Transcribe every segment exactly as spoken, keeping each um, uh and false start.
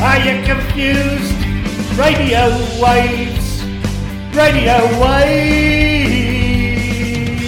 Are you confused? Radio waves, radio waves.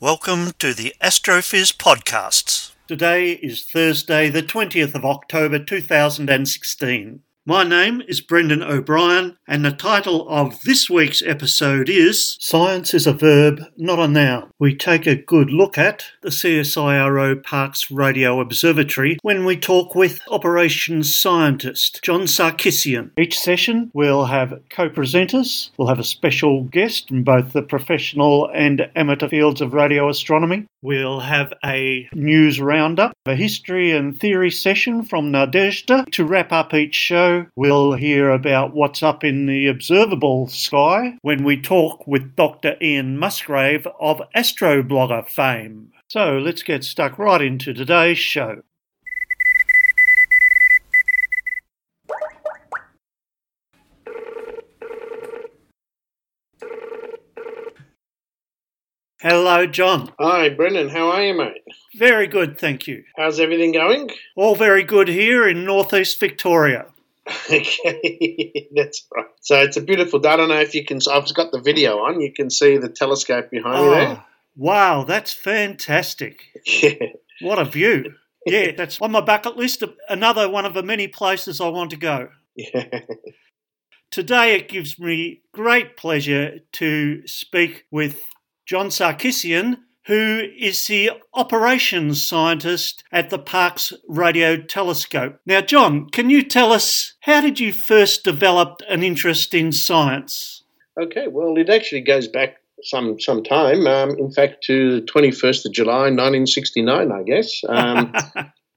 Welcome to the Astrophys Podcasts. Today is Thursday, the twentieth of October, two thousand sixteen. My name is Brendan O'Brien, and the title of this week's episode is Science is a Verb, Not a Noun. We take a good look at the C S I R O Parkes Radio Observatory when we talk with operations scientist John Sarkissian. Each session we'll have co-presenters, we'll have a special guest from both the professional and amateur fields of radio astronomy. We'll have a news roundup, a history and theory session from Nadezhda to wrap up each show. We'll hear about what's up in the observable sky when we talk with Doctor Ian Musgrave of AstroBlogger fame. So let's get stuck right into today's show. Hello, John. Hi, Brendan. How are you, mate? Very good, thank you. How's everything going? All very good here in northeast Victoria. Okay, that's right. So it's a beautiful day. I don't know if you can, I've got the video on. You can see the telescope behind oh, me there. Wow, that's fantastic. Yeah. What a view. Yeah, that's on my bucket list. Another one of the many places I want to go. Yeah. Today it gives me great pleasure to speak with John Sarkissian, who is the operations scientist at the Parkes Radio Telescope. Now, John, can you tell us, how did you first develop an interest in science? Okay, well, it actually goes back some some time, um, in fact, to the twenty-first of July, nineteen sixty-nine, I guess. Um,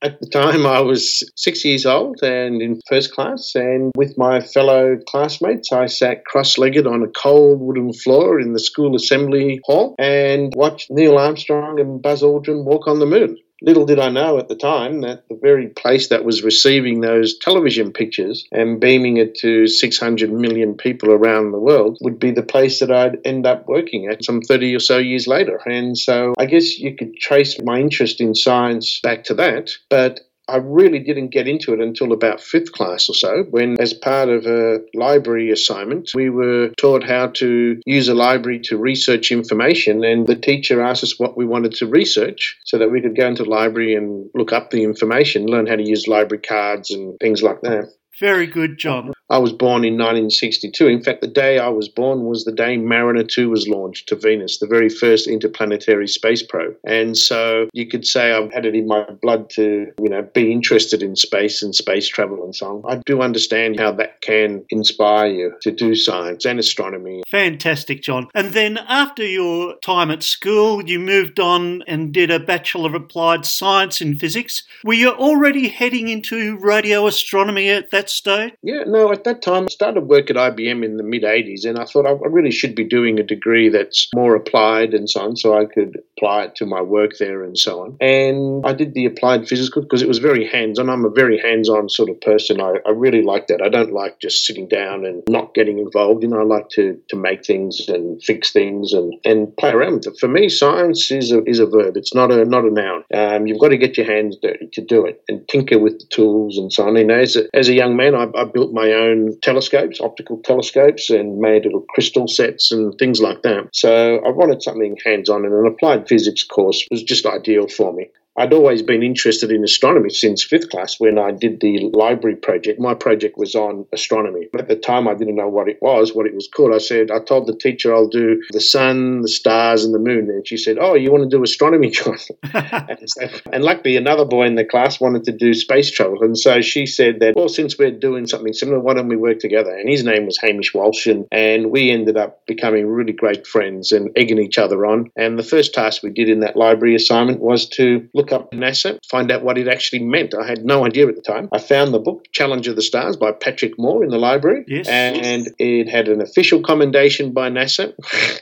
at the time, I was six years old and in first class, and with my fellow classmates, I sat cross-legged on a cold wooden floor in the school assembly hall and watched Neil Armstrong and Buzz Aldrin walk on the moon. Little did I know at the time that the very place that was receiving those television pictures and beaming it to six hundred million people around the world would be the place that I'd end up working at some thirty or so years later. And so I guess you could trace my interest in science back to that, but I really didn't get into it until about fifth class or so when, as part of a library assignment, we were taught how to use a library to research information, and the teacher asked us what we wanted to research so that we could go into the library and look up the information, learn how to use library cards and things like that. Very good, John. I was born in nineteen sixty-two. In fact, the day I was born was the day Mariner two was launched to Venus, the very first interplanetary space probe. And so you could say I've had it in my blood to, you know, be interested in space and space travel and so on. I do understand how that can inspire you to do science and astronomy. Fantastic, John. And then after your time at school, you moved on and did a Bachelor of Applied Science in Physics. Were you already heading into radio astronomy at that stage? Yeah, no, I At that time, I started work at I B M in the mid-eighties, and I thought I really should be doing a degree that's more applied and so on, so I could apply it to my work there and so on. And I did the applied physics because it was very hands-on. I'm a very hands-on sort of person. I, I really like that. I don't like just sitting down and not getting involved. You know, I like to, to make things and fix things and, and play around with it. For me, science is a, is a verb. It's not a not a noun. Um, you've got to get your hands dirty to do it and tinker with the tools and so on. You know, as a, as a young man, I, I built my own telescopes, optical telescopes, and made little crystal sets and things like that. So I wanted something hands-on, and an applied physics course was just ideal for me. I'd always been interested in astronomy since fifth class when I did the library project. My project was on astronomy. At the time, I didn't know what it was, what it was called. I said, I told the teacher I'll do the sun, the stars, and the moon. And she said, oh, you want to do astronomy, John? and, so, and luckily, another boy in the class wanted to do space travel. And so she said that, well, since we're doing something similar, why don't we work together? And his name was Hamish Walsh, and, and we ended up becoming really great friends and egging each other on. And the first task we did in that library assignment was to look up NASA, find out what it actually meant. I had no idea at the time. I found the book, Challenge of the Stars, by Patrick Moore in the library. Yes. And it had an official commendation by NASA.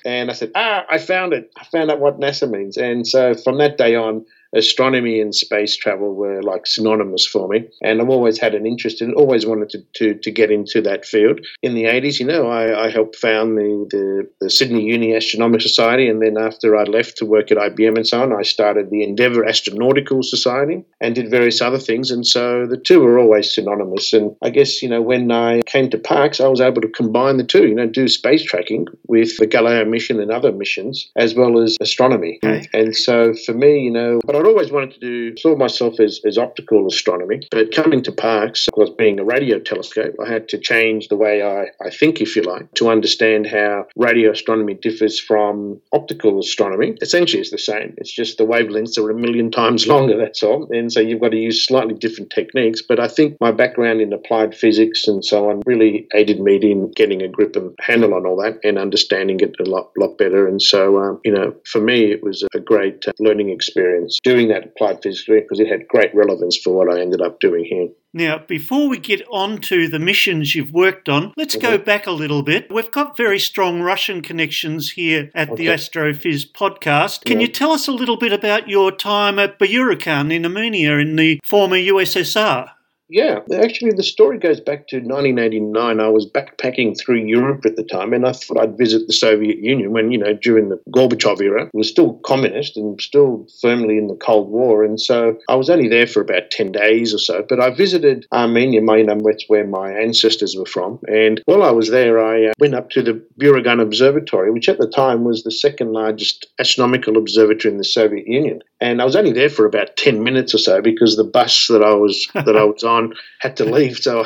And I said, ah, I found it. I found out what NASA means. And so from that day on, astronomy and space travel were like synonymous for me. And I've always had an interest and in, always wanted to, to, to get into that field. In the eighties, you know, I, I helped found the, the, the Sydney Uni Astronomical Society. And then after I left to work at I B M and so on, I started the Endeavour Astronautical Society and did various other things. And so the two were always synonymous. And I guess, you know, when I came to Parkes, I was able to combine the two, you know, do space tracking with the Galileo mission and other missions, as well as astronomy. Okay. And so for me, you know, but I'd always wanted to do, saw myself as, as optical astronomy. But coming to Parkes, of course, being a radio telescope, I had to change the way I, I think, if you like, to understand how radio astronomy differs from optical astronomy. Essentially, it's the same. It's just the wavelengths are a million times longer, that's all. And so you've got to use slightly different techniques. But I think my background in applied physics and so on really aided me in getting a grip and handle on all that and understanding it a lot, lot better. And so, um, you know, for me, it was a great uh, learning experience doing that applied physics because it had great relevance for what I ended up doing here. Now, before we get on to the missions you've worked on, let's mm-hmm. go back a little bit. We've got very strong Russian connections here at okay. the Astrophys podcast. Can yeah. you tell us a little bit about your time at Bayurakan in Armenia in the former U S S R? Yeah, actually, the story goes back to nineteen eighty-nine. I was backpacking through Europe at the time, and I thought I'd visit the Soviet Union when, you know, during the Gorbachev era, it was still communist and still firmly in the Cold War. And so I was only there for about ten days or so, but I visited Armenia, my, you know, that's where my ancestors were from. And while I was there, I uh, went up to the Bayurakan Observatory, which at the time was the second largest astronomical observatory in the Soviet Union. And I was only there for about ten minutes or so because the bus that I was that I was on had to leave, so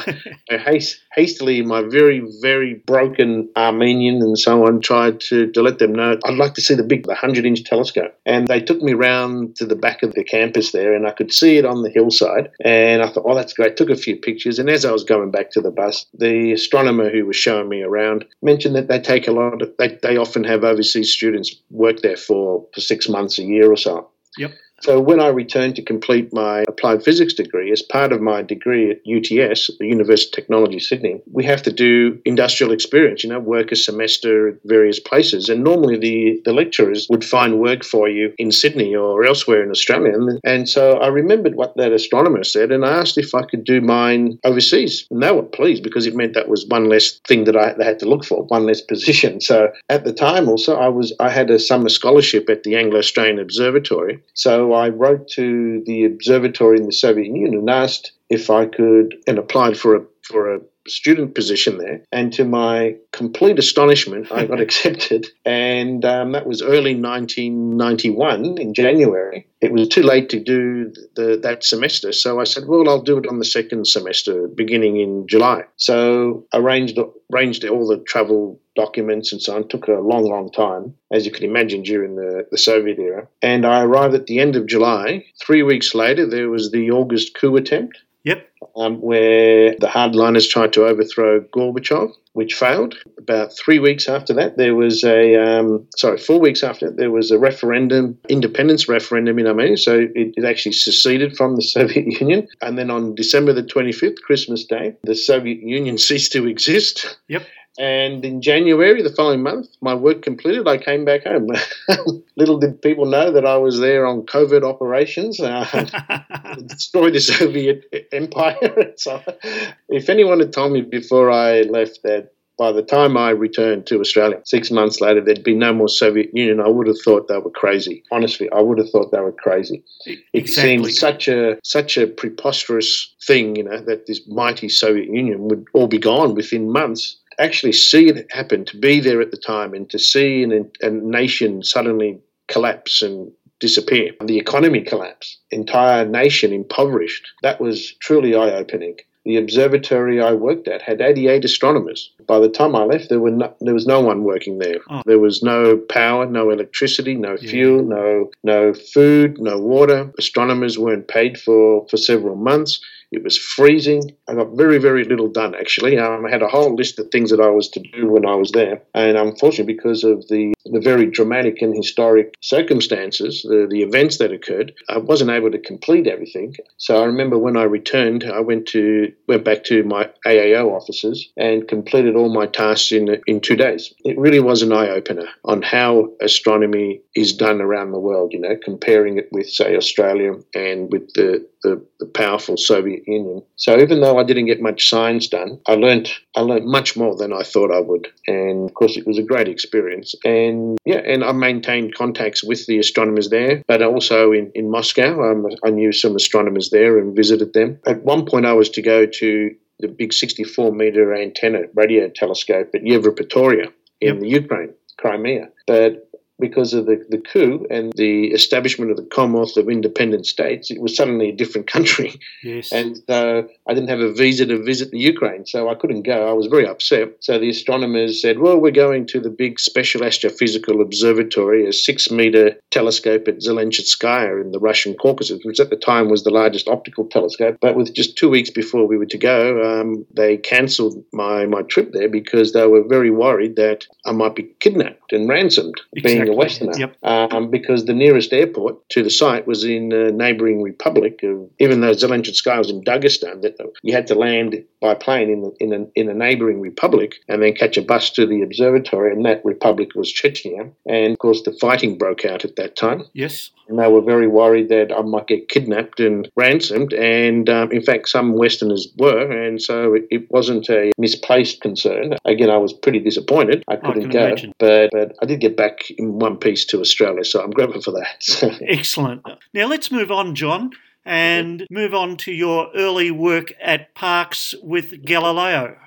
I haste, hastily, my very, very broken Armenian and so on, tried to, to let them know I'd like to see the big, the hundred-inch telescope. And they took me round to the back of the campus there, and I could see it on the hillside. And I thought, oh, that's great. Took a few pictures, and as I was going back to the bus, the astronomer who was showing me around mentioned that they take a lot of, they, they often have overseas students work there for, for six months, a year or so. Yep. So when I returned to complete my applied physics degree, as part of my degree at U T S, the University of Technology, Sydney, we have to do industrial experience, you know, work a semester at various places. And normally the, the lecturers would find work for you in Sydney or elsewhere in Australia. And, and so I remembered what that astronomer said, and I asked if I could do mine overseas. And they were pleased because it meant that was one less thing that I, I had to look for, one less position. So at the time also, I was I had a summer scholarship at the Anglo-Australian Observatory. So I wrote to the observatory in the Soviet Union and asked if I could, and applied for a for a student position there. And to my complete astonishment, I got accepted. And um, that was early nineteen ninety-one in January. It was too late to do the, that semester. So I said, well, I'll do it on the second semester, beginning in July. So I arranged, arranged all the travel documents and so on. It took a long, long time, as you can imagine, during the, the Soviet era. And I arrived at the end of July. Three weeks later, there was the August coup attempt. Yep. Um, where the hardliners tried to overthrow Gorbachev, which failed. About three weeks after that, there was a, um, sorry, four weeks after that, there was a referendum, independence referendum in Armenia. So it, it actually seceded from the Soviet Union. And then on December the twenty-fifth, Christmas Day, the Soviet Union ceased to exist. Yep. And in January, the following month, my work completed, I came back home. Little did people know that I was there on covert operations, uh, destroy the Soviet empire. So if anyone had told me before I left that by the time I returned to Australia, six months later, there'd be no more Soviet Union, I would have thought they were crazy. Honestly, I would have thought they were crazy. It exactly. seemed such a such a preposterous thing, you know, that this mighty Soviet Union would all be gone within months. Actually see it happen, to be there at the time and to see an, a nation suddenly collapse and disappear, the economy collapse, entire nation impoverished, that was truly eye-opening. The observatory I worked at had eighty-eight astronomers. By the time I left, there were no, there was no one working there. Oh. There was no power, no electricity, no yeah. fuel, no no food, no water. Astronomers weren't paid for, for several months. It was freezing. I got very, very little done, actually. Um, I had a whole list of things that I was to do when I was there. And unfortunately, because of the, the very dramatic and historic circumstances, the, the events that occurred, I wasn't able to complete everything. So I remember when I returned, I went to went back to my A A O offices and completed all my tasks in in two days. It really was an eye-opener on how astronomy is done around the world, you know, comparing it with, say, Australia and with the, the, the powerful Soviet Union. So even though I didn't get much science done, I learned I learned much more than I thought I would. And, of course, it was a great experience. And, yeah, and I maintained contacts with the astronomers there, but also in, in Moscow. Um, I knew some astronomers there and visited them. At one point, I was to go to the big sixty-four meter antenna radio telescope at Yevpatoria in yep. the Ukraine, Crimea. But because of the, the coup and the establishment of the Commonwealth of Independent States, it was suddenly a different country. Yes. And uh, I didn't have a visa to visit the Ukraine, so I couldn't go. I was very upset. So the astronomers said, well, we're going to the big Special Astrophysical Observatory, a six meter telescope at Zelenchitskaya in the Russian Caucasus, which at the time was the largest optical telescope. But with just two weeks before we were to go, um, they cancelled my, my trip there because they were very worried that I might be kidnapped and ransomed, exactly. being a Westerner, yep. um, because the nearest airport to the site was in the neighbouring republic. Of, even though Zelenchitskaya was in Dagestan, that you had to land by plane in the, in a, in a neighbouring republic and then catch a bus to the observatory, and that republic was Chechnya. And, of course, the fighting broke out at that time. Yes. And they were very worried that I might get kidnapped and ransomed, and, um, in fact, some Westerners were, and so it, it wasn't a misplaced concern. Again, I was pretty disappointed. I couldn't I can go, imagine. but but I did get back in one piece to Australia, so I'm grateful for that. Excellent. Now let's move on, John, and move on to your early work at Parkes with Galileo.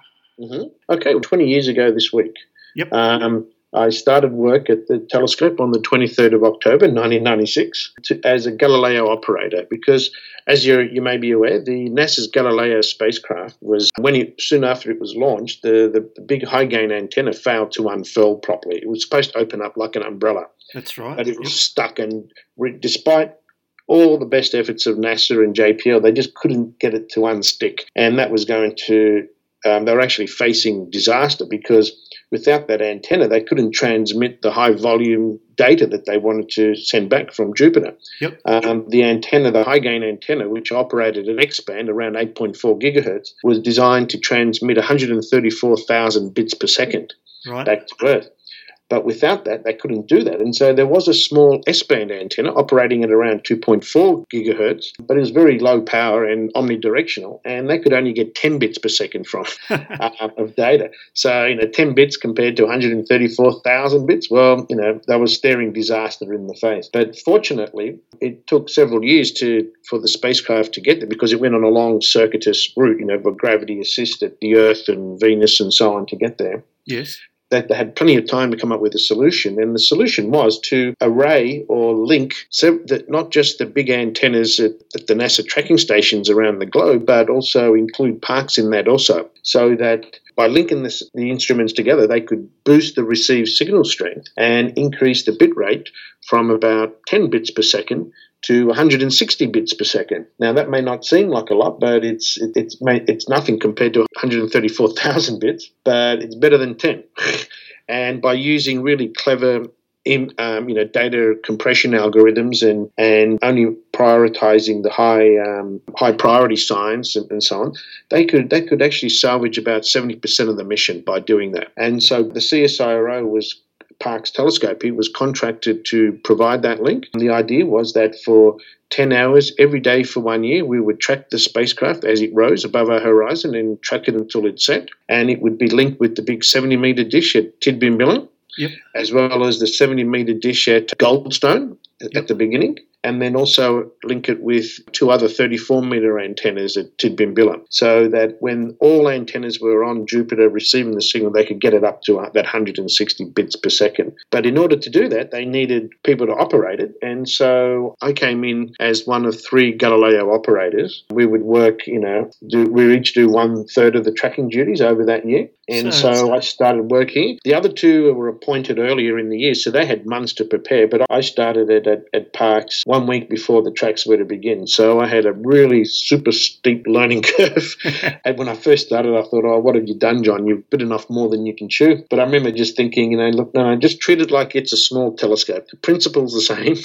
Mm-hmm. Okay, well, twenty years ago this week. Yep. Um, I started work at the telescope on the twenty-third of October, nineteen ninety-six, to, as a Galileo operator, because as you you may be aware, the NASA's Galileo spacecraft was, when it, soon after it was launched, the, the, the big high-gain antenna failed to unfurl properly. It was supposed to open up like an umbrella. That's right. But it was yep. stuck, and re, despite all the best efforts of NASA and J P L, they just couldn't get it to unstick, and that was going to... Um, they were actually facing disaster because without that antenna, they couldn't transmit the high-volume data that they wanted to send back from Jupiter. Yep. Um, the antenna, the high-gain antenna, which operated at X-band around eight point four gigahertz, was designed to transmit one hundred thirty-four thousand bits per second right. back to Earth. But without that, they couldn't do that. And so there was a small S-band antenna operating at around two point four gigahertz, but it was very low power and omnidirectional, and they could only get ten bits per second from uh, of data. So, you know, ten bits compared to one hundred thirty-four thousand bits, well, you know, that was staring disaster in the face. But fortunately, it took several years to for the spacecraft to get there because it went on a long circuitous route, you know, where gravity assisted the Earth and Venus and so on to get there. Yes. That they had plenty of time to come up with a solution, and the solution was to array or link so that not just the big antennas at, at the NASA tracking stations around the globe, but also include Parkes in that also, so that by linking this, the instruments together, they could boost the received signal strength and increase the bit rate from about ten bits per second to one hundred sixty bits per second. Now, that may not seem like a lot, but it's it, it's it's nothing compared to one hundred thirty-four thousand bits, but it's better than ten. And by using really clever in, um, you know, data compression algorithms and, and only prioritizing the high um, high priority signs and, and so on, they could they could actually salvage about seventy percent of the mission by doing that. And so the C S I R O was Parkes telescope, he was contracted to provide that link. And the idea was that for ten hours every day for one year, we would track the spacecraft as it rose above our horizon and track it until it set. And it would be linked with the big seventy meter dish at Tidbinbilla, yep. as well as the seventy meter dish at Goldstone yep. at the beginning. And then also link it with two other thirty-four meter antennas at Tidbinbilla, so that when all antennas were on Jupiter receiving the signal, they could get it up to that one hundred sixty bits per second. But in order to do that, they needed people to operate it. And so I came in as one of three Galileo operators. We would work, you know, do, we each do one third of the tracking duties over that year. And so, so I started working. The other two were appointed earlier in the year, so they had months to prepare. But I started it at, at Parkes one week before the tracks were to begin. So I had a really super steep learning curve. And when I first started, I thought, oh, what have you done, John? You've bitten off more than you can chew. But I remember just thinking, you know, look, no, just treat it like it's a small telescope. The principle's the same.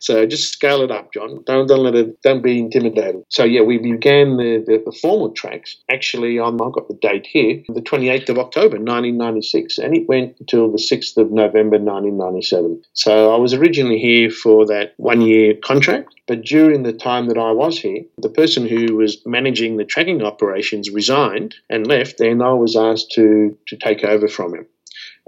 So just scale it up, John. Don't, don't let it, don't be intimidated. So, yeah, we began the, the, the formal tracks. Actually, I'm, I've got the date here. The twenty-eighth of October, nineteen ninety-six, and it went until the sixth of November, nineteen ninety-seven. So I was originally here for that one-year contract, but during the time that I was here, the person who was managing the tracking operations resigned and left, and I was asked to, to take over from him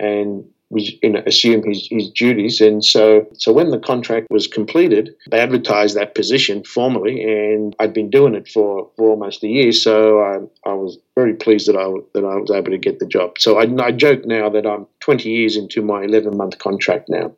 and was, you know, assume his, his duties. And so, so when the contract was completed, they advertised that position formally, and I'd been doing it for, for almost a year, so I, I was very pleased that I, that I was able to get the job. So I, I joke now that I'm twenty years into my eleven-month contract now.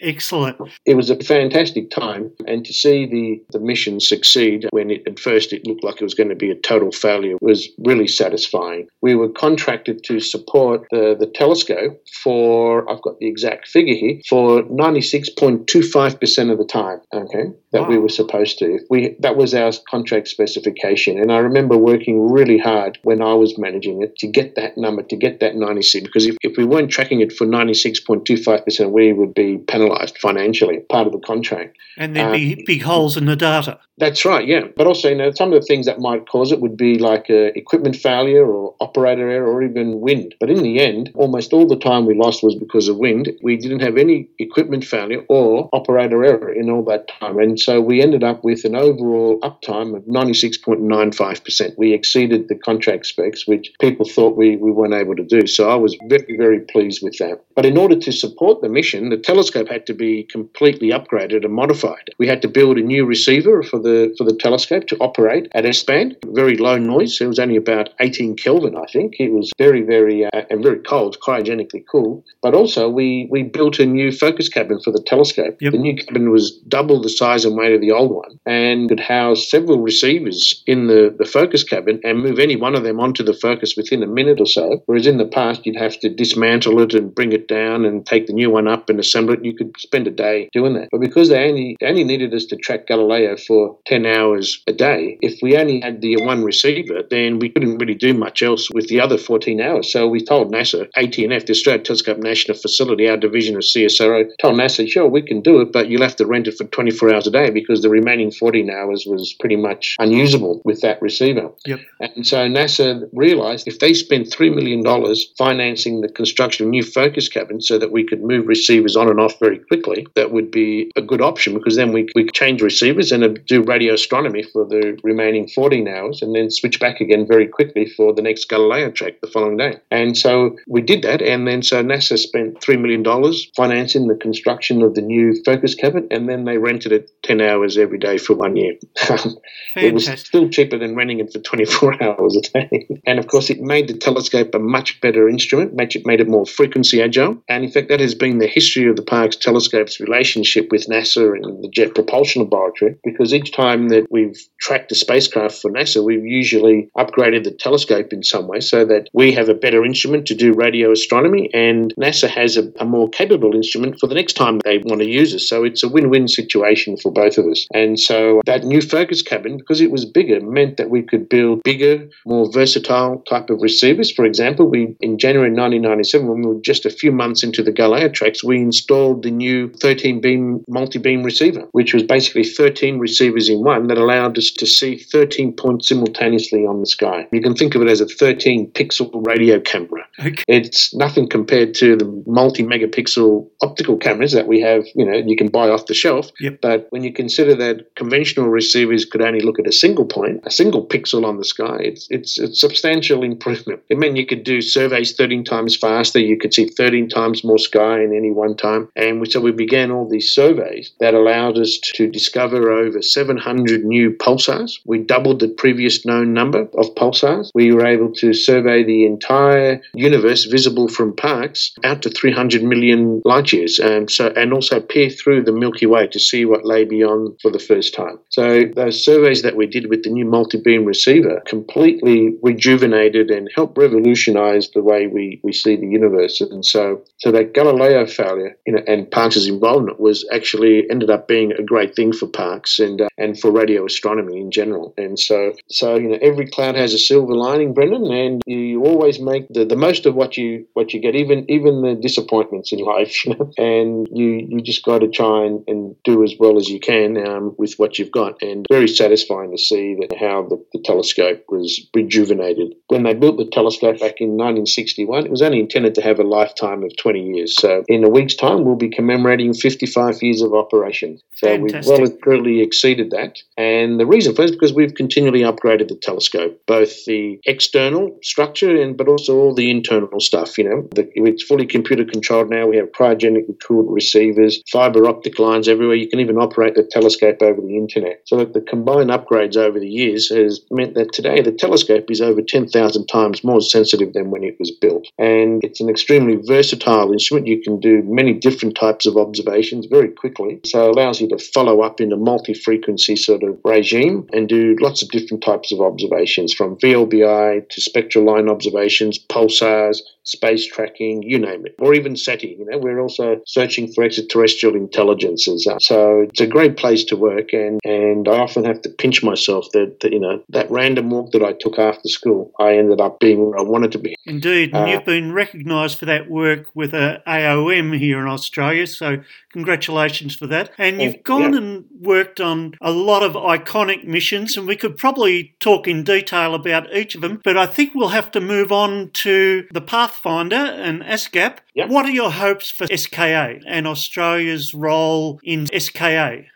Excellent. It was a fantastic time, and to see the, the mission succeed when it, at first it looked like it was going to be a total failure was really satisfying. We were contracted to support the, the telescope for, I've got the exact figure here, for ninety-six point two five percent of the time, okay, that wow. we were supposed to. We That was our contract specification, and I remember working really hard when I was managing it to get that number, to get that ninety-six, because if, if we weren't tracking it for ninety-six point two five percent, we would be penalised financially, part of the contract. And there'd be um, big holes in the data. That's right, yeah. But also, you know, some of the things that might cause it would be like uh, equipment failure or operator error or even wind. But in the end, almost all the time we lost was because of wind. We didn't have any equipment failure or operator error in all that time. And so we ended up with an overall uptime of ninety-six point nine five percent. We exceeded the contract specs, which people thought we, we weren't able to do. So I was very, very pleased with that. But in order to support the mission, the telescope had to be completely upgraded and modified. We had to build a new receiver for the for the telescope to operate at S-band, very low noise. It was only about eighteen Kelvin, I think. It was very, very, uh, and very cold, cryogenically cool. But also we, we built a new focus cabin for the telescope. Yep. The new cabin was double the size and weight of the old one and could house several receivers in the, the focus cabin and move any one of them onto the focus within a minute or so, whereas in the past you'd have to dismantle it and bring it down and take the new one up and assemble it. You could spend a day doing that. But because they only, they only needed us to track Galileo for ten hours a day, if we only had the one receiver, then we couldn't really do much else with the other fourteen hours. So we told NASA, A T N F, the Australian Telescope National Facility, our division of C S I R O, told NASA, sure, we can do it, but you'll have to rent it for twenty-four hours a day because the remaining fourteen hours was pretty much unusable with that receiver. Yep. And so NASA realised if they spent three million dollars financing the construction of new focus cabins so that we could move receivers on and off very quickly, that would be a good option because then we we change receivers and do radio astronomy for the remaining fourteen hours and then switch back again very quickly for the next Galileo track the following day. And so we did that, and then so NASA spent three million dollars financing the construction of the new focus cabin, and then they rented it ten hours every day for one year. It was still cheaper than renting it for twenty-four hours a day. And of course it made the telescope a much better instrument, made it, made it more frequency agile, and in fact that has been the history of the Parkes Telescope's relationship with NASA and the Jet Propulsion Laboratory, because each time that we've tracked a spacecraft for NASA, we've usually upgraded the telescope in some way so that we have a better instrument to do radio astronomy and NASA has a, a more capable instrument for the next time they want to use us. So it's a win-win situation for both of us. And so that new focus cabin, because it was bigger, meant that we could build bigger, more versatile type of receivers. For example, we in January nineteen ninety-seven, when we were just a few months into the Galileo tracks, we installed the new thirteen beam multi-beam receiver, which was basically thirteen receivers in one that allowed us to see thirteen points simultaneously on the sky. You can think of it as a thirteen pixel radio camera. Okay. It's nothing compared to the multi-megapixel optical cameras that we have, you know, you can buy off the shelf. Yep. But when you consider that conventional receivers could only look at a single point, a single pixel on the sky, it's, it's a substantial improvement. It meant you could do surveys thirteen times faster, you could see thirteen times more sky in any one time, and we, so we began all these surveys that allowed us to discover over seven hundred new pulsars. We doubled the previous known number of pulsars. We were able to survey the entire universe visible from Parkes out to three hundred million light years, and so and also peer through the Milky Way to see what lay beyond for the first time. So those surveys that we did with the new multi-beam receiver completely rejuvenated and helped revolutionize the way we, we see the universe. And so, so that Galileo failure, you know, and Parkes' involvement was actually ended up being a great thing for Parkes and uh, and for radio astronomy in general. And so, so you know, every cloud has a silver lining, Brendan, and you, you always make the, the most of what you what you get, even even the disappointments in life. You know? And you you just got to try and, and do as well as you can um, with what you've got. And very satisfying to see that how the, the telescope was rejuvenated. When they built the telescope back in nineteen sixty-one, it was only intended to have a lifetime of twenty years. So in a week's time, we'll be commemorating fifty-five years of operation. So Fantastic. We've well and truly exceeded that. And the reason for it is because we've continually upgraded the telescope, both the external structure and but also all the internal stuff. You know, the, it's fully computer controlled now. We have cryogenically cooled receivers, fibre optic lines everywhere. You can even operate the telescope over the internet. So that the combined upgrades over the years has meant that today the telescope is over ten thousand times more sensitive than when it was built. And it's an extremely versatile instrument. You can do many different types of observations very quickly. So it allows you to follow up in a multi-frequency sort of regime and do lots of different types of observations, from V L B I to spectral line observations, pulsars, space tracking, you name it, or even SETI. You know, we're also searching for extraterrestrial intelligences. So it's a great place to work, and, and I often have to pinch myself that, that, you know, that random walk that I took after school, I ended up being where I wanted to be. Indeed, and uh, you've been recognised for that work with a A O M here in Australia, so congratulations for that. And you've gone yeah. and worked on a lot of iconic missions, and we could probably talk in detail about each of them, but I think we'll have to move on to the Pathfinder and ASCAP. Yep. What are your hopes for S K A and Australia's role in S K A?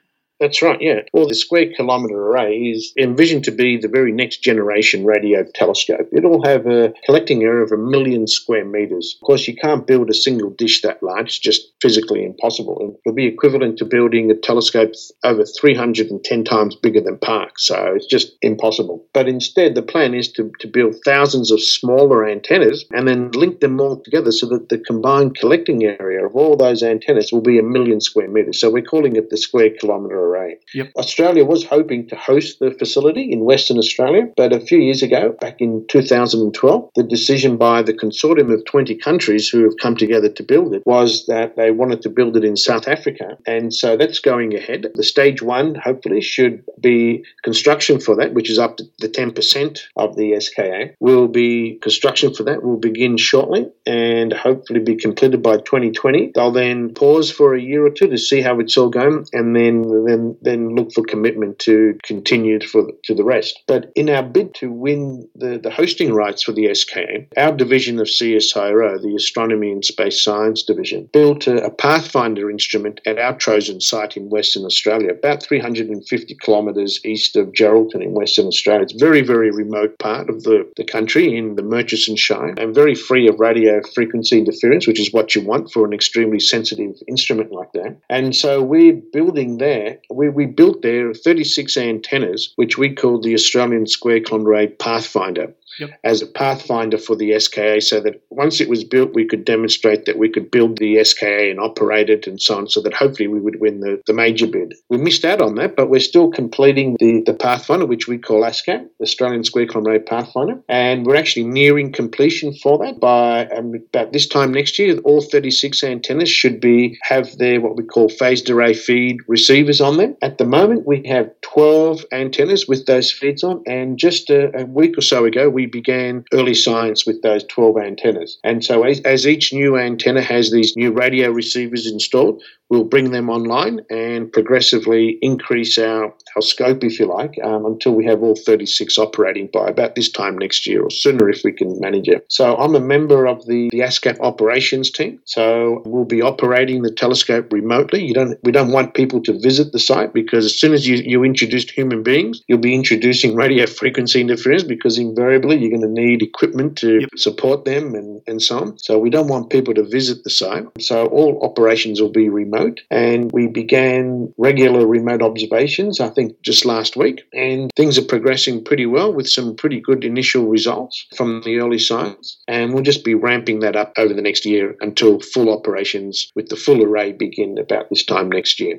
That's right, yeah. Well, the Square Kilometre Array is envisioned to be the very next generation radio telescope. It'll have a collecting area of a million square metres. Of course, you can't build a single dish that large. It's just physically impossible. It'll be equivalent to building a telescope over three hundred ten times bigger than Parkes, so it's just impossible. But instead, the plan is to, to build thousands of smaller antennas and then link them all together so that the combined collecting area of all those antennas will be a million square metres. So we're calling it the Square Kilometre Array. Yep. Australia was hoping to host the facility in Western Australia, but a few years ago, back in two thousand twelve, the decision by the consortium of twenty countries who have come together to build it was that they wanted to build it in South Africa, and so that's going ahead. The stage one, hopefully, should be construction for that, which is up to the ten percent of the S K A. Will be construction for that will begin shortly and hopefully be completed by twenty twenty. They'll then pause for a year or two to see how it's all going, and then then then look for commitment to continue for to the rest. But in our bid to win the, the hosting rights for the S K A, our division of C S I R O, the Astronomy and Space Science Division, built a, a Pathfinder instrument at our chosen site in Western Australia, about three hundred fifty kilometres east of Geraldton in Western Australia. It's a very, very remote part of the, the country in the Murchison Shire, and very free of radio frequency interference, which is what you want for an extremely sensitive instrument like that. And so we're building there. We, we built there thirty-six antennas, which we called the Australian Square Kilometre Array Pathfinder. Yep. As a pathfinder for the S K A, so that once it was built, we could demonstrate that we could build the S K A and operate it and so on, so that hopefully we would win the, the major bid. We missed out on that, but we're still completing the, the pathfinder, which we call ASCAP, Australian Square Kilometre Array Pathfinder, and we're actually nearing completion for that. By um, about this time next year, all thirty-six antennas should be have their what we call phased array feed receivers on them. At the moment, we have twelve antennas with those feeds on, and just a, a week or so ago, we We began early science with those twelve antennas. And so as, as each new antenna has these new radio receivers installed, we'll bring them online and progressively increase our, our scope, if you like, um, until we have all thirty-six operating by about this time next year, or sooner if we can manage it. So I'm a member of the, the ASCAP operations team, so we'll be operating the telescope remotely. You don't, we don't want people to visit the site, because as soon as you, you introduce human beings, you'll be introducing radio frequency interference, because invariably you're going to need equipment to yep. support them and, and so on. So we don't want people to visit the site. So all operations will be remote. And we began regular remote observations, I think, just last week. And things are progressing pretty well with some pretty good initial results from the early science. And we'll just be ramping that up over the next year until full operations with the full array begin about this time next year.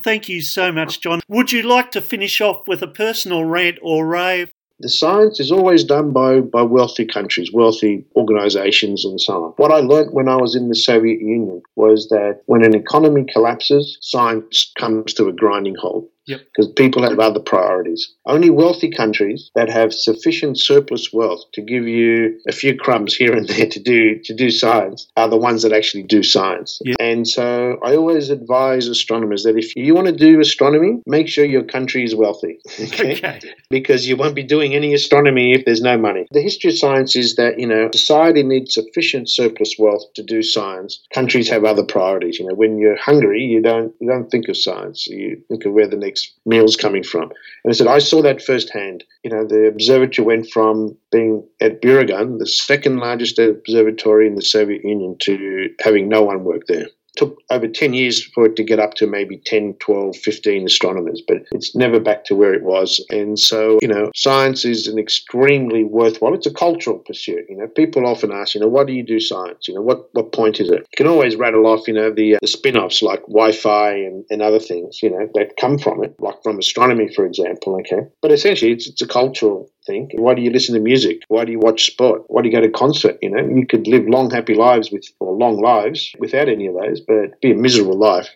Thank you so much, John. Would you like to finish off with a personal rant or rave? The science is always done by, by wealthy countries, wealthy organizations and so on. What I learned when I was in the Soviet Union was that when an economy collapses, science comes to a grinding halt. Yep. Because people have other priorities. Only wealthy countries that have sufficient surplus wealth to give you a few crumbs here and there to do to do science are the ones that actually do science. Yep. And so I always advise astronomers that if you want to do astronomy, make sure your country is wealthy. Okay? Okay. Because you won't be doing any astronomy if there's no money. The history of science is that, you know, society needs sufficient surplus wealth to do science. Countries have other priorities. You know, when you're hungry, you don't you don't think of science. You think of where the next meals coming from. And I said, I saw that firsthand. You know, the observatory went from being at Burigan, the second largest observatory in the Soviet Union, to having no one work there. It took over ten years for it to get up to maybe ten, twelve, fifteen astronomers, but it's never back to where it was. And so, you know, science is an extremely worthwhile, it's a cultural pursuit. You know, people often ask, you know, why do you do science? You know, what, what point is it? You can always rattle off, you know, the, uh, the spin-offs like Wi-Fi and, and other things, you know, that come from it, like from astronomy, for example, okay? But essentially, it's, it's a cultural think. Why do you listen to music? Why do you watch sport? Why do you go to concert? You know, you could live long, happy lives with, or long lives without any of those, but it'd be a miserable life.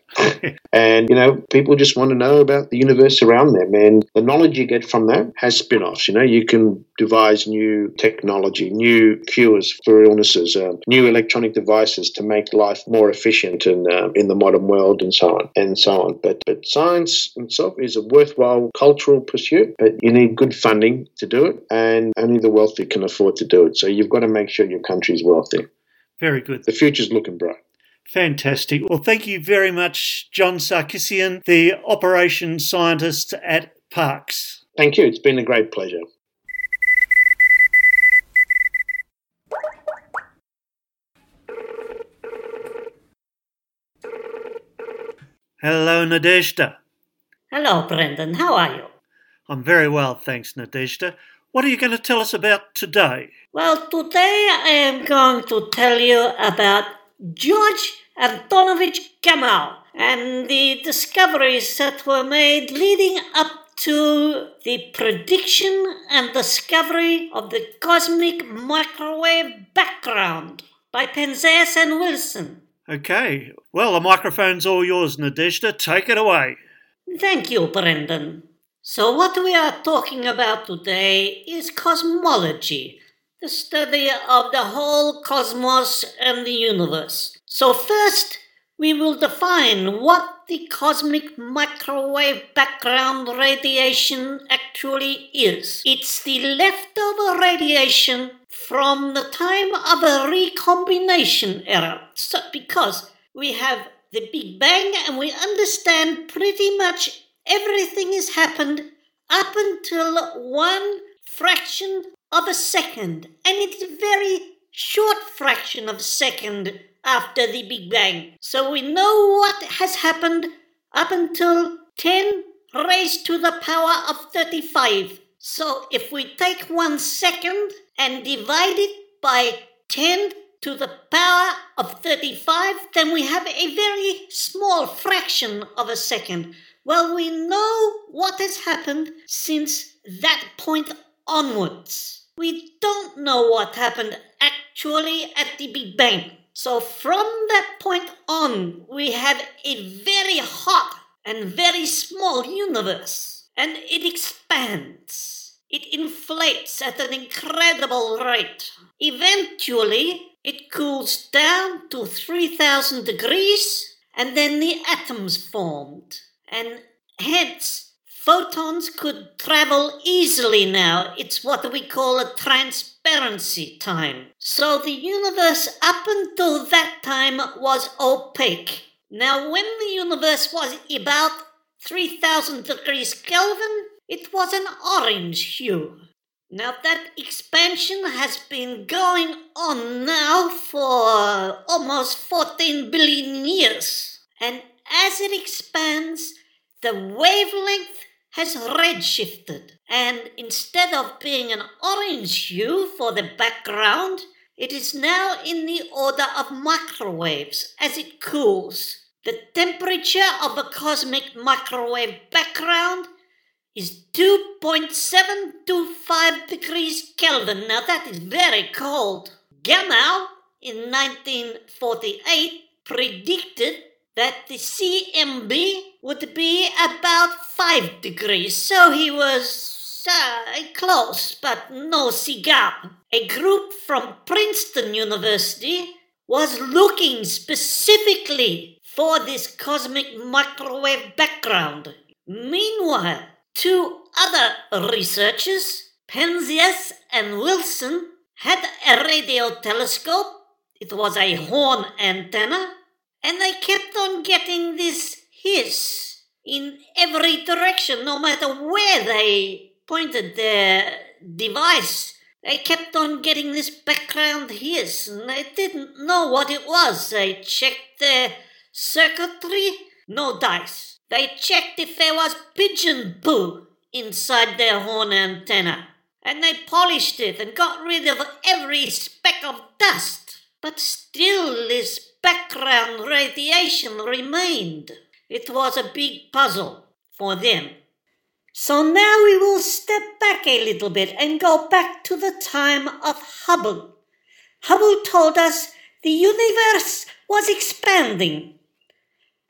And, you know, people just want to know about the universe around them. And the knowledge you get from that has spin-offs. You know, you can devise new technology, new cures for illnesses, um, new electronic devices to make life more efficient and um, in the modern world and so on and so on. But, but science itself is a worthwhile cultural pursuit, but you need good funding to do do it, and only the wealthy can afford to do it. So you've got to make sure your country's wealthy. Very good. The future's looking bright. Fantastic. Well, thank you very much, John Sarkissian, the operations scientist at Parkes. Thank you. It's been a great pleasure. Hello, Nadezhda. Hello, Brendan. How are you? I'm very well, thanks, Nadezhda. What are you going to tell us about today? Well, today I am going to tell you about George Antonovich Gamow and the discoveries that were made leading up to the prediction and discovery of the cosmic microwave background by Penzias and Wilson. Okay. Well, the microphone's all yours, Nadezhda. Take it away. Thank you, Brendan. So what we are talking about today is cosmology, the study of the whole cosmos and the universe. So first, we will define what the cosmic microwave background radiation actually is. It's the leftover radiation from the time of a recombination era. So because we have the Big Bang and we understand pretty much everything has happened up until one fraction of a second, and it's a very short fraction of a second after the Big Bang. So we know what has happened up until ten raised to the power of thirty-five. So if we take one second and divide it by ten to the power of thirty-five, then we have a very small fraction of a second. Well, we know what has happened since that point onwards. We don't know what happened actually at the Big Bang. So from that point on, we have a very hot and very small universe. And it expands. It inflates at an incredible rate. Eventually, it cools down to three thousand degrees, and then the atoms formed. And hence, photons could travel easily now. It's what we call a transparency time. So the universe up until that time was opaque. Now, when the universe was about three thousand degrees Kelvin, it was an orange hue. Now, that expansion has been going on now for almost fourteen billion years. And as it expands, the wavelength has redshifted, and instead of being an orange hue for the background, it is now in the order of microwaves as it cools. The temperature of a cosmic microwave background is two point seven two five degrees Kelvin. Now that is very cold. Gamow, in nineteen forty-eight, predicted that the C M B would be about five degrees. So he was uh, close, but no cigar. A group from Princeton University was looking specifically for this cosmic microwave background. Meanwhile, two other researchers, Penzias and Wilson, had a radio telescope. It was a horn antenna, and they kept on getting this hiss in every direction, no matter where they pointed their device. They kept on getting this background hiss, and they didn't know what it was. They checked their circuitry, no dice. They checked if there was pigeon poo inside their horn antenna, and they polished it and got rid of every speck of dust. But still this background radiation remained. It was a big puzzle for them. So now we will step back a little bit and go back to the time of Hubble. Hubble told us the universe was expanding,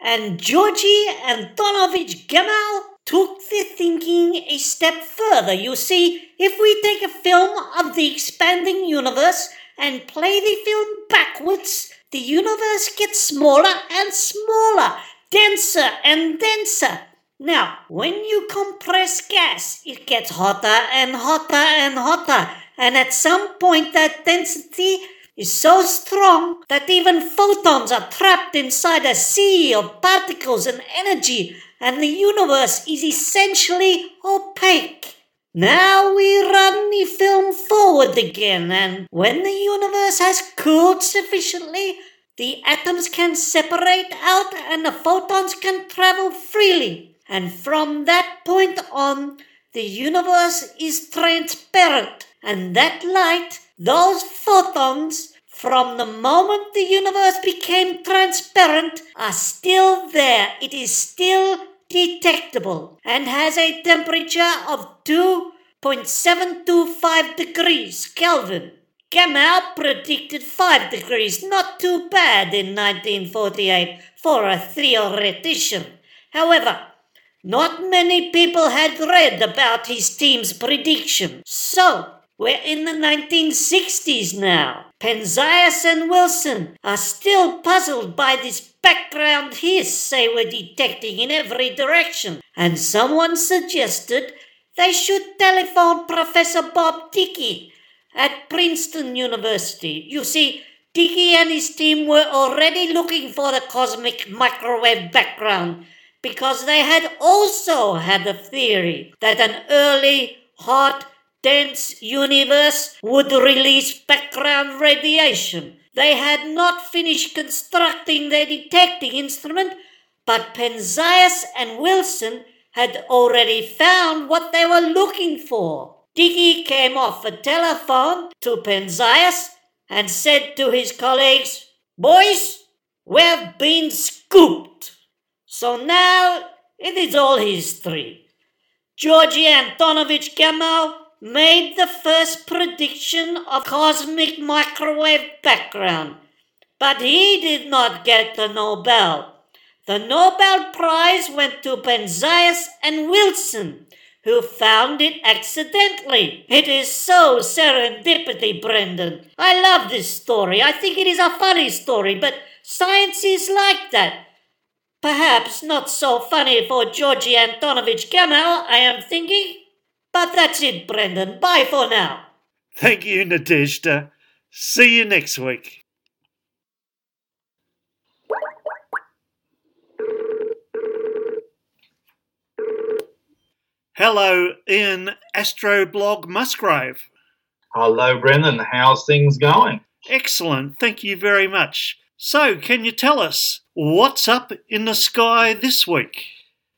and George Antonovich Gamow took the thinking a step further. You see, if we take a film of the expanding universe and play the film backwards, the universe gets smaller and smaller, denser and denser. Now, when you compress gas, it gets hotter and hotter and hotter, and at some point that density is so strong that even photons are trapped inside a sea of particles and energy, and the universe is essentially opaque. Now we run the film forward again, and when the universe has cooled sufficiently, the atoms can separate out and the photons can travel freely. And from that point on, the universe is transparent, and that light, those photons, from the moment the universe became transparent, are still there. It is still detectable and has a temperature of two point seven two five degrees Kelvin. Gamow predicted five degrees, not too bad in nineteen forty-eight for a theoretician. However, not many people had read about his team's prediction. So, we're in the nineteen sixties now. Penzias and Wilson are still puzzled by this background hiss they were detecting in every direction, and someone suggested they should telephone Professor Bob Dickey at Princeton University. You see, Dickey and his team were already looking for the cosmic microwave background because they had also had a theory that an early, hot, dense universe would release background radiation. They had not finished constructing their detecting instrument, but Penzias and Wilson had already found what they were looking for. Dickey came off a telephone to Penzias and said to his colleagues, "Boys, we've been scooped." So now it is all history. George Antonovich Gamow made the first prediction of cosmic microwave background, but he did not get the Nobel. The Nobel Prize went to Penzias and Wilson, who found it accidentally. It is so serendipity, Brendan. I love this story. I think it is a funny story, but science is like that. Perhaps not so funny for George Antonovich Gamow, I am thinking. But that's it, Brendan. Bye for now. Thank you, Nadezhda. See you next week. Hello, Ian AstroBlog Musgrave. Hello, Brendan. How's things going? Excellent. Thank you very much. So, can you tell us what's up in the sky this week?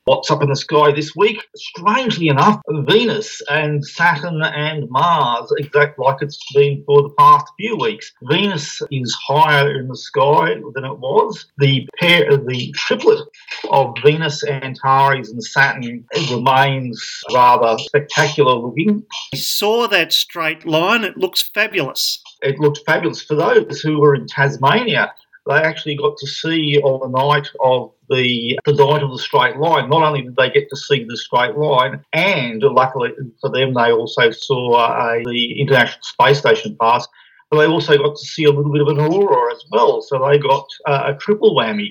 What's up in the sky this week? Strangely enough, Venus and Saturn and Mars, exactly like it's been for the past few weeks. Venus is higher in the sky than it was. The pair, the triplet of Venus, Antares and Saturn remains rather spectacular looking. I saw that straight line. It looks fabulous. It looked fabulous. For those who were in Tasmania, they actually got to see on the night of The, the night of the straight line. Not only did they get to see the straight line, and luckily for them, they also saw a, the International Space Station pass, but they also got to see a little bit of an aurora as well. So they got uh, a triple whammy.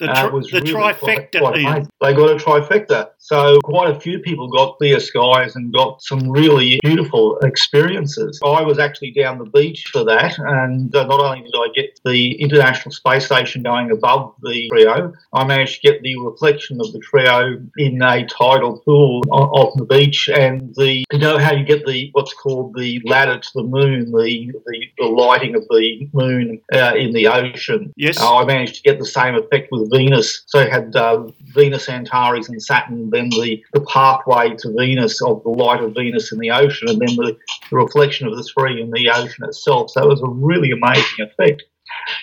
The, tr- uh, was the really trifecta. Quite, quite they got a trifecta. So quite a few people got clear skies and got some really beautiful experiences. I was actually down the beach for that, and not only did I get the International Space Station going above the trio, I managed to get the reflection of the trio in a tidal pool off the beach. And the you know how you get the what's called the ladder to the moon, the the, the lighting of the moon uh, in the ocean. Yes, uh, I managed to get the same effect with Venus. So you had uh, Venus, Antares and Saturn, then the, the pathway to Venus of the light of Venus in the ocean, and then the, the reflection of the three in the ocean itself. So it was a really amazing effect.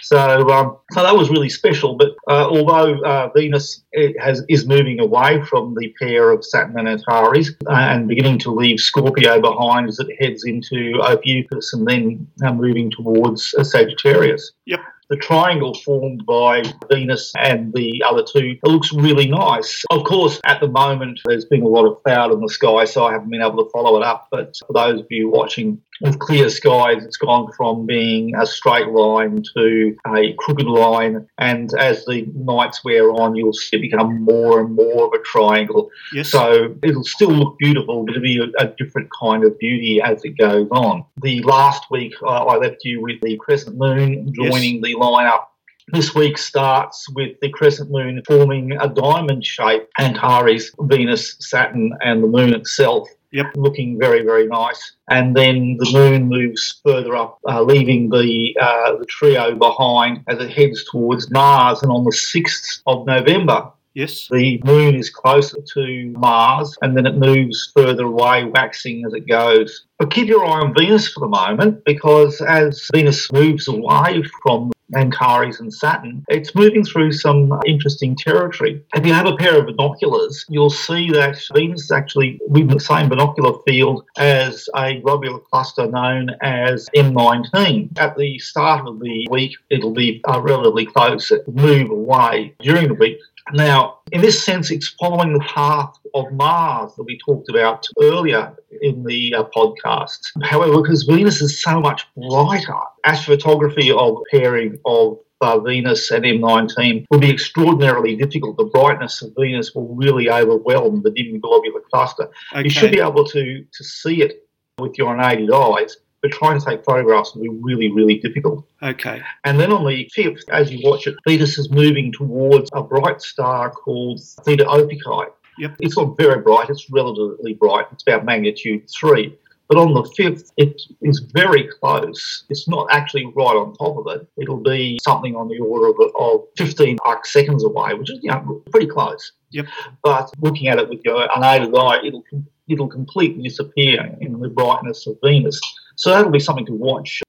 So um, so that was really special. But uh, although uh, Venus it has, is moving away from the pair of Saturn and Antares uh, and beginning to leave Scorpio behind as it heads into Ophiuchus and then uh, moving towards uh, Sagittarius. Yep. The triangle formed by Venus and the other two, it looks really nice. Of course, at the moment, there's been a lot of cloud in the sky, so I haven't been able to follow it up. But for those of you watching with clear skies, it's gone from being a straight line to a crooked line. And as the nights wear on, you'll see it become more and more of a triangle. Yes. So it'll still look beautiful, but it'll be a, a different kind of beauty as it goes on. The last week, uh, I left you with the crescent moon joining yes. the lineup. This week starts with the crescent moon forming a diamond shape, Antares, Venus, Saturn, and the moon itself. Yep. Looking very, very nice. And then the moon moves further up, uh, leaving the uh, the trio behind as it heads towards Mars. And on the sixth of November, yes, the moon is closer to Mars, and then it moves further away, waxing as it goes. But keep your eye on Venus for the moment, because as Venus moves away from Antares and Saturn, it's moving through some interesting territory. If you have a pair of binoculars, you'll see that Venus is actually with the same binocular field as a globular cluster known as M nineteen. At the start of the week, it'll be uh, relatively close. It'll move away during the week. Now, in this sense, it's following the path of Mars that we talked about earlier in the uh, podcast. However, because Venus is so much brighter, astrophotography of pairing of uh, Venus and M nineteen will be extraordinarily difficult. The brightness of Venus will really overwhelm the dim globular cluster. Okay. You should be able to, to see it with your unaided eyes, but trying to take photographs will be really, really difficult. Okay. And then on the fifth, as you watch it, Venus is moving towards a bright star called Theta Ophiuchi. Yep. It's not very bright. It's relatively bright. It's about magnitude three. But on the fifth, it is very close. It's not actually right on top of it. It'll be something on the order of, of fifteen arcseconds away, which is, you know, pretty close. Yep. But looking at it with your unaided eye, it'll it'll completely disappear in the brightness of Venus. So that'll be something to watch.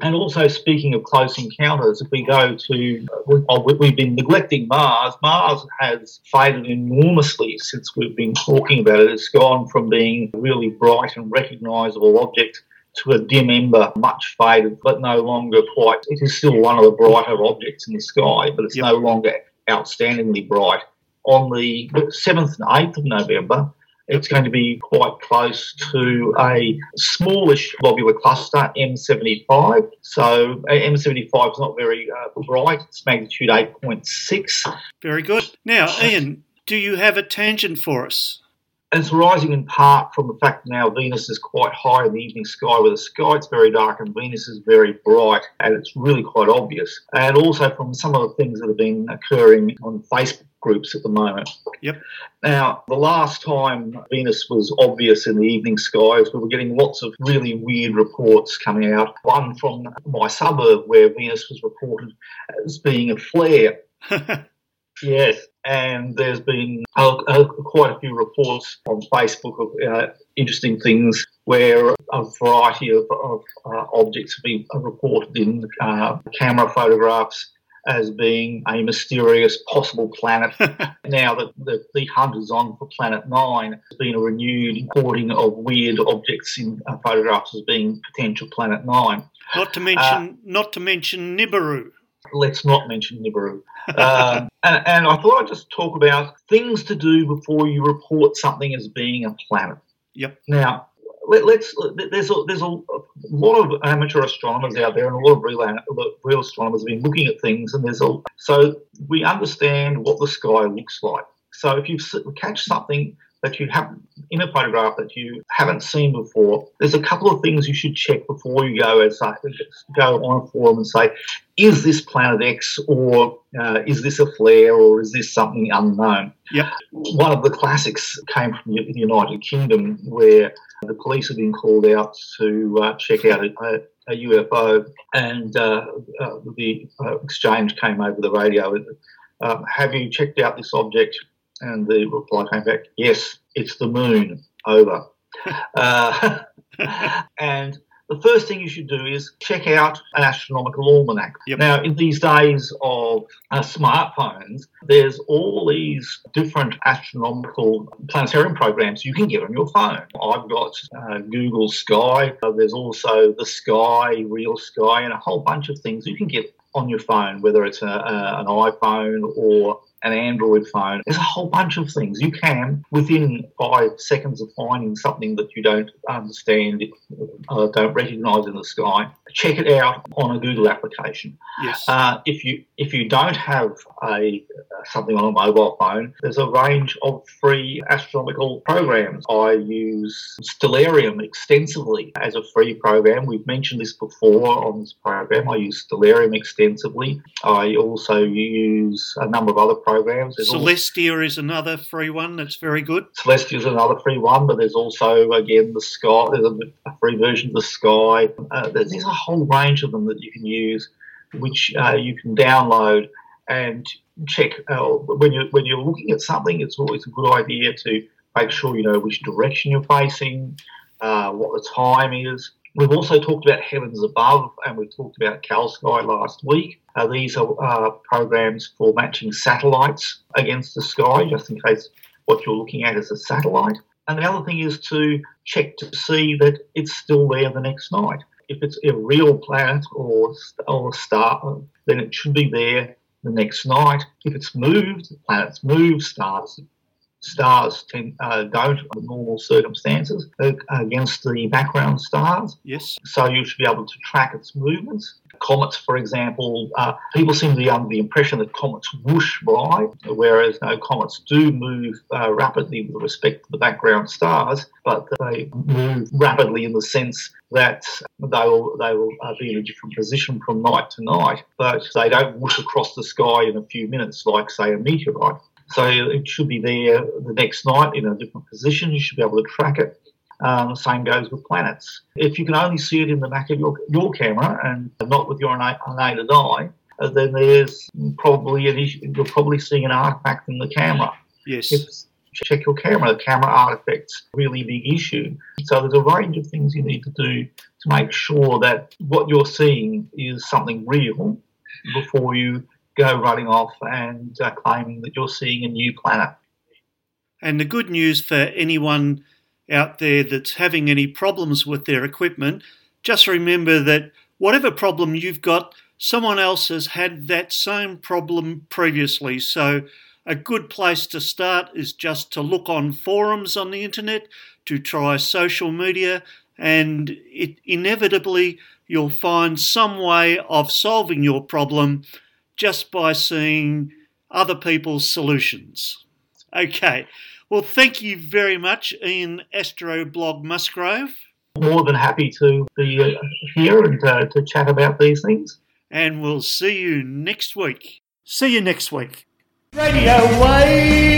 And also, speaking of close encounters, if we go to, we've been neglecting Mars. Mars has faded enormously since we've been talking about it. It's gone from being a really bright and recognisable object to a dim ember, much faded, but no longer quite. It is still one of the brighter objects in the sky, but it's yep. no longer outstandingly bright. On the seventh and eighth of November, it's going to be quite close to a smallish globular cluster, M seventy-five. So M seventy-five is not very uh, bright. It's magnitude eight point six. Very good. Now, Ian, do you have a tangent for us? It's rising in part from the fact that now Venus is quite high in the evening sky, where the sky is very dark and Venus is very bright, and it's really quite obvious. And also from some of the things that have been occurring on Facebook groups at the moment. Yep. Now, the last time Venus was obvious in the evening skies, we were getting lots of really weird reports coming out. One from my suburb where Venus was reported as being a flare. Yes. and there's been uh, uh, quite a few reports on Facebook of uh, interesting things where a variety of, of uh, objects have been reported in uh, camera photographs as being a mysterious possible planet. Now that the, the hunt is on for Planet Nine, there's been a renewed reporting of weird objects in uh, photographs as being potential Planet Nine. Not to mention, uh, not to mention Nibiru. Let's not mention Nibiru. um, and, and I thought I'd just talk about things to do before you report something as being a planet. Yep. Now, let, let's. There's a, there's a lot of amateur astronomers out there, and a lot of real, real astronomers have been looking at things, and there's a so we understand what the sky looks like. So if you catch something that you have in a photograph that you haven't seen before, there's a couple of things you should check before you go and say, go on a forum and say, is this Planet X, or uh, is this a flare, or is this something unknown? Yep. One of the classics came from the United Kingdom, where the police had been called out to uh, check out a, a U F O, and uh, uh, the uh, exchange came over the radio. Uh, have you checked out this object? And the reply came back, yes, it's the moon, over. uh, and the first thing you should do is check out an astronomical almanac. Yep. Now, in these days of uh, smartphones, there's all these different astronomical planetarium programs you can get on your phone. I've got uh, Google Sky. Uh, there's also The Sky, Real Sky, and a whole bunch of things you can get on your phone, whether it's a, a, an iPhone or an Android phone. There's a whole bunch of things you can, within five seconds of finding something that you don't understand, uh, don't recognise in the sky, check it out on a Google application. Yes. Uh, if you if you don't have a something on a mobile phone, there's a range of free astronomical programs. I use Stellarium extensively as a free program. We've mentioned this before on this program. I use Stellarium extensively. I also use a number of other programs. Programs. Celestia also, is another free one that's very good. Celestia is another free one, but there's also, again, The Sky. There's a free version of The Sky. Uh, there's a whole range of them that you can use, which uh, you can download and check. Uh, when, you're, when you're looking at something, it's always a good idea to make sure you know which direction you're facing, uh, what the time is. We've also talked about Heavens Above, and we've talked about CalSky last week. Uh, these are uh, programs for matching satellites against the sky, just in case what you're looking at is a satellite. And the other thing is to check to see that it's still there the next night. If it's a real planet or, or a star, then it should be there the next night. If it's moved, the planets move, stars Stars tend, uh, don't under normal circumstances against the background stars. Yes. So you should be able to track its movements. Comets, for example, uh, people seem to be under the impression that comets whoosh by, whereas no, comets do move uh, rapidly with respect to the background stars, but they move rapidly in the sense that they will, they will uh, be in a different position from night to night, but they don't whoosh across the sky in a few minutes like, say, a meteorite. So it should be there the next night in a different position. You should be able to track it. Um, same goes with planets. If you can only see it in the back of your, your camera and not with your unaided eye, uh, then there's probably an issue. You're probably seeing an artifact in the camera. Yes. If, check your camera. The camera artifact's a really big issue. So there's a range of things you need to do to make sure that what you're seeing is something real before you go running off and uh, claiming that you're seeing a new planet. And the good news for anyone out there that's having any problems with their equipment, just remember that whatever problem you've got, someone else has had that same problem previously. So a good place to start is just to look on forums on the internet, to try social media, and it, inevitably you'll find some way of solving your problem just by seeing other people's solutions. Okay. Well, thank you very much, Ian AstroBlog Musgrave. More than happy to be here and uh, to chat about these things. And we'll see you next week. See you next week. Radio Wave!